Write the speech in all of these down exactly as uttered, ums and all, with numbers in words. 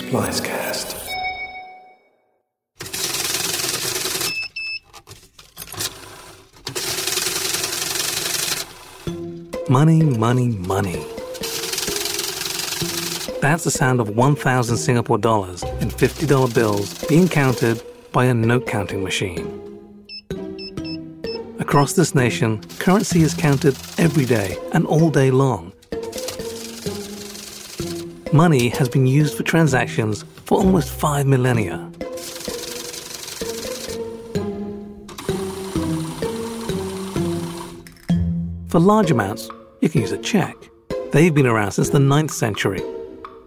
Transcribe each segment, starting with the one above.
Splicecast. Money, money, money. That's the sound of one thousand Singapore dollars in fifty dollar bills being counted by a note-counting machine. Across this nation, currency is counted every day and all day long. Money has been used for transactions for almost five millennia. For large amounts, you can use a cheque. They've been around since the ninth century.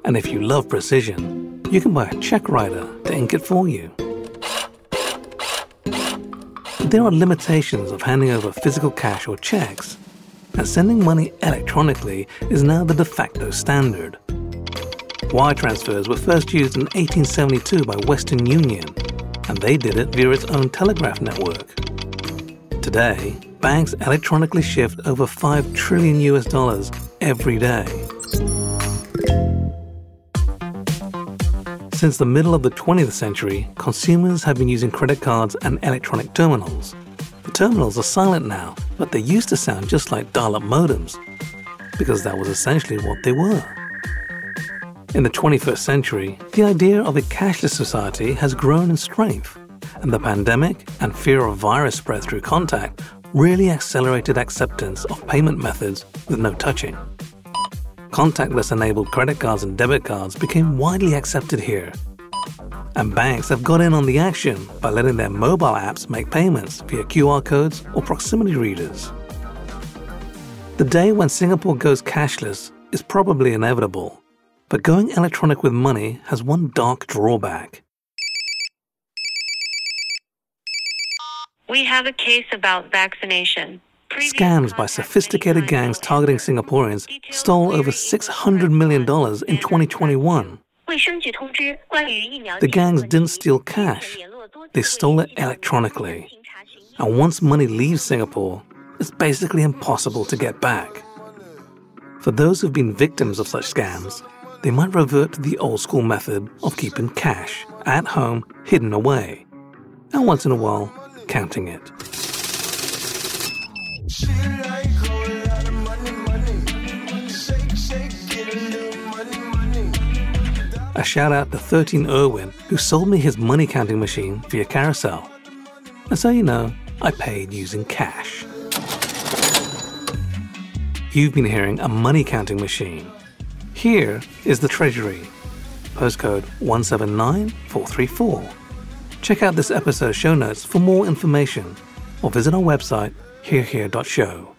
And if you love precision, you can buy a cheque writer to ink it for you. There are limitations of handing over physical cash or checks, and sending money electronically is now the de facto standard. Wire transfers were first used in eighteen seventy-two by Western Union, and they did it via its own telegraph network. Today, banks electronically shift over five trillion U S dollars every day. Since the middle of the twentieth century, consumers have been using credit cards and electronic terminals. The terminals are silent now, but they used to sound just like dial-up modems, because that was essentially what they were. In the twenty-first century, the idea of a cashless society has grown in strength, and the pandemic and fear of virus spread through contact really accelerated acceptance of payment methods with no touching. Contactless-enabled credit cards and debit cards became widely accepted here. And banks have got in on the action by letting their mobile apps make payments via Q R codes or proximity readers. The day when Singapore goes cashless is probably inevitable, but going electronic with money has one dark drawback. We have a case about vaccination. Scams by sophisticated gangs targeting Singaporeans stole over six hundred million dollars in twenty twenty-one. The gangs didn't steal cash. They stole it electronically. And once money leaves Singapore, it's basically impossible to get back. For those who've been victims of such scams, they might revert to the old-school method of keeping cash at home, hidden away, and once in a while, counting it. A shout out to thirteen Irwin, who sold me his money counting machine via carousel. And so you know, I paid using cash. You've been hearing a money counting machine. Here is the Treasury, postcode one seven nine four three four. Check out this episode's show notes for more information, or visit our website, hear hear dot show.